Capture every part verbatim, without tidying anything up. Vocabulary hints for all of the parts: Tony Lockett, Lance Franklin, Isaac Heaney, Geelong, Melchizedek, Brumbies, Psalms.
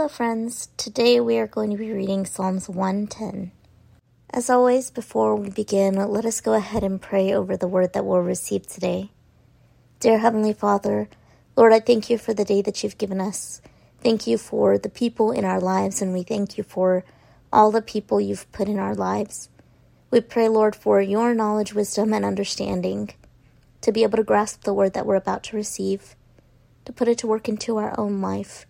Hello friends, today we are going to be reading Psalms one ten. As always, before we begin, let us go ahead and pray over the word that we'll receive today. Dear Heavenly Father, Lord, I thank you for the day that you've given us. Thank you for the people in our lives, and we thank you for all the people you've put in our lives. We pray, Lord, for your knowledge, wisdom, and understanding to be able to grasp the word that we're about to receive, to put it to work into our own life,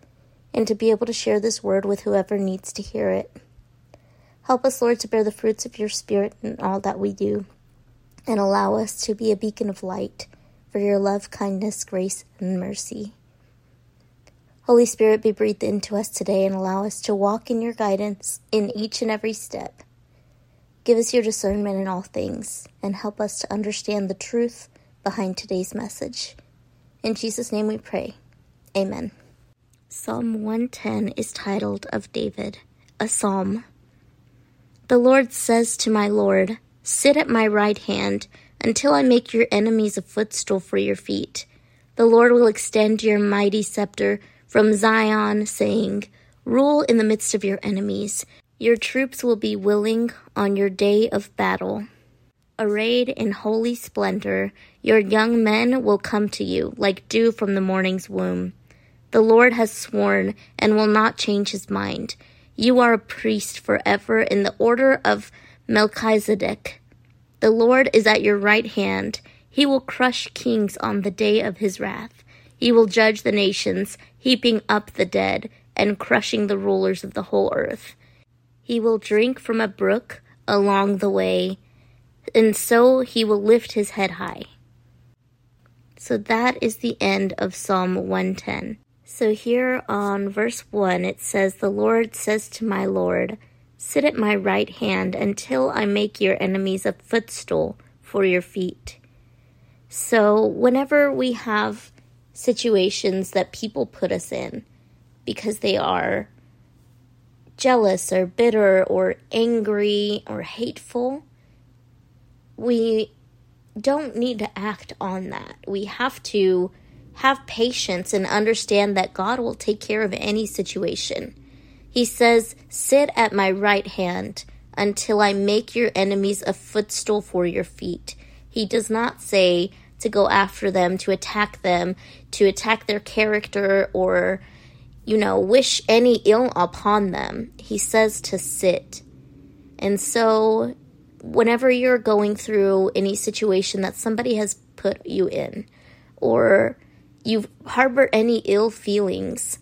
and to be able to share this word with whoever needs to hear it. Help us, Lord, to bear the fruits of your Spirit in all that we do, and allow us to be a beacon of light for your love, kindness, grace, and mercy. Holy Spirit, be breathed into us today and allow us to walk in your guidance in each and every step. Give us your discernment in all things, and help us to understand the truth behind today's message. In Jesus' name we pray. Amen. Psalm one ten is titled Of David, a Psalm. The Lord says to my Lord, sit at my right hand until I make your enemies a footstool for your feet. The Lord will extend your mighty scepter from Zion, saying, rule in the midst of your enemies. Your troops will be willing on your day of battle. Arrayed in holy splendor, your young men will come to you like dew from the morning's womb. The Lord has sworn and will not change his mind. You are a priest forever in the order of Melchizedek. The Lord is at your right hand. He will crush kings on the day of his wrath. He will judge the nations, heaping up the dead and crushing the rulers of the whole earth. He will drink from a brook along the way, and so he will lift his head high. So that is the end of Psalm one ten. So here on verse one, it says, the Lord says to my Lord, sit at my right hand until I make your enemies a footstool for your feet. So whenever we have situations that people put us in because they are jealous or bitter or angry or hateful, we don't need to act on that. We have to have patience and understand that God will take care of any situation. He says, sit at my right hand until I make your enemies a footstool for your feet. He does not say to go after them, to attack them, to attack their character, or, you know, wish any ill upon them. He says to sit. And so whenever you're going through any situation that somebody has put you in, or you harbor any ill feelings,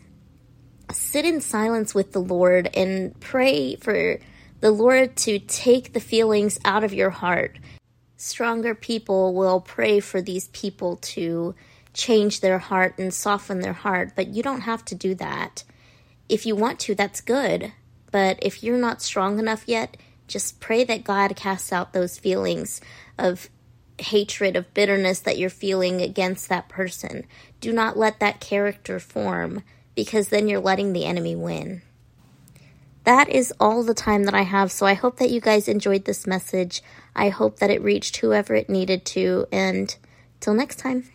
sit in silence with the Lord and pray for the Lord to take the feelings out of your heart. Stronger people will pray for these people to change their heart and soften their heart, but you don't have to do that. If you want to, that's good. But if you're not strong enough yet, just pray that God casts out those feelings of hatred, of bitterness that you're feeling against that person. Do not let that character form, because then you're letting the enemy win. That is all the time that I have, so I hope that you guys enjoyed this message. I hope that it reached whoever it needed to, and till next time.